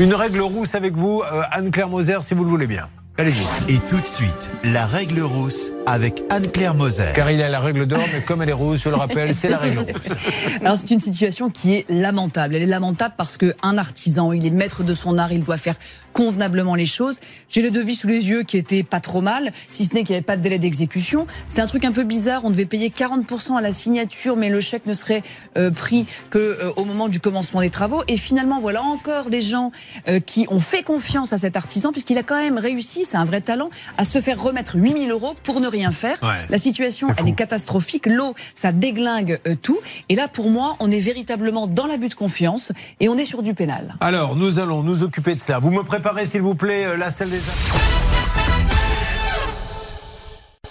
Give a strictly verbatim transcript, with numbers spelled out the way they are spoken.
Une règle rousse avec vous, euh, Anne-Claire Moser, si vous le voulez bien. Allez-y. Et tout de suite, la règle rousse avec Anne-Claire Moser. Car il a la règle d'or, mais comme elle est rousse, je le rappelle, c'est la règle rousse. Alors c'est une situation qui est lamentable. Elle est lamentable parce qu'un artisan, il est maître de son art, il doit faire convenablement les choses. J'ai le devis sous les yeux qui était pas trop mal, si ce n'est qu'il n'y avait pas de délai d'exécution. C'était un truc un peu bizarre, on devait payer quarante pour cent à la signature, mais le chèque ne serait euh, pris qu'au euh, moment du commencement des travaux. Et finalement, voilà encore des gens euh, qui ont fait confiance à cet artisan, puisqu'il a quand même réussi, c'est un vrai talent, à se faire remettre huit mille euros pour ne rien faire. Ouais, la situation, elle est catastrophique. L'eau, ça déglingue euh, tout. Et là, pour moi, on est véritablement dans l'abus de confiance et on est sur du pénal. Alors, nous allons nous occuper de ça. Vous me préparez, s'il vous plaît, la salle des actes.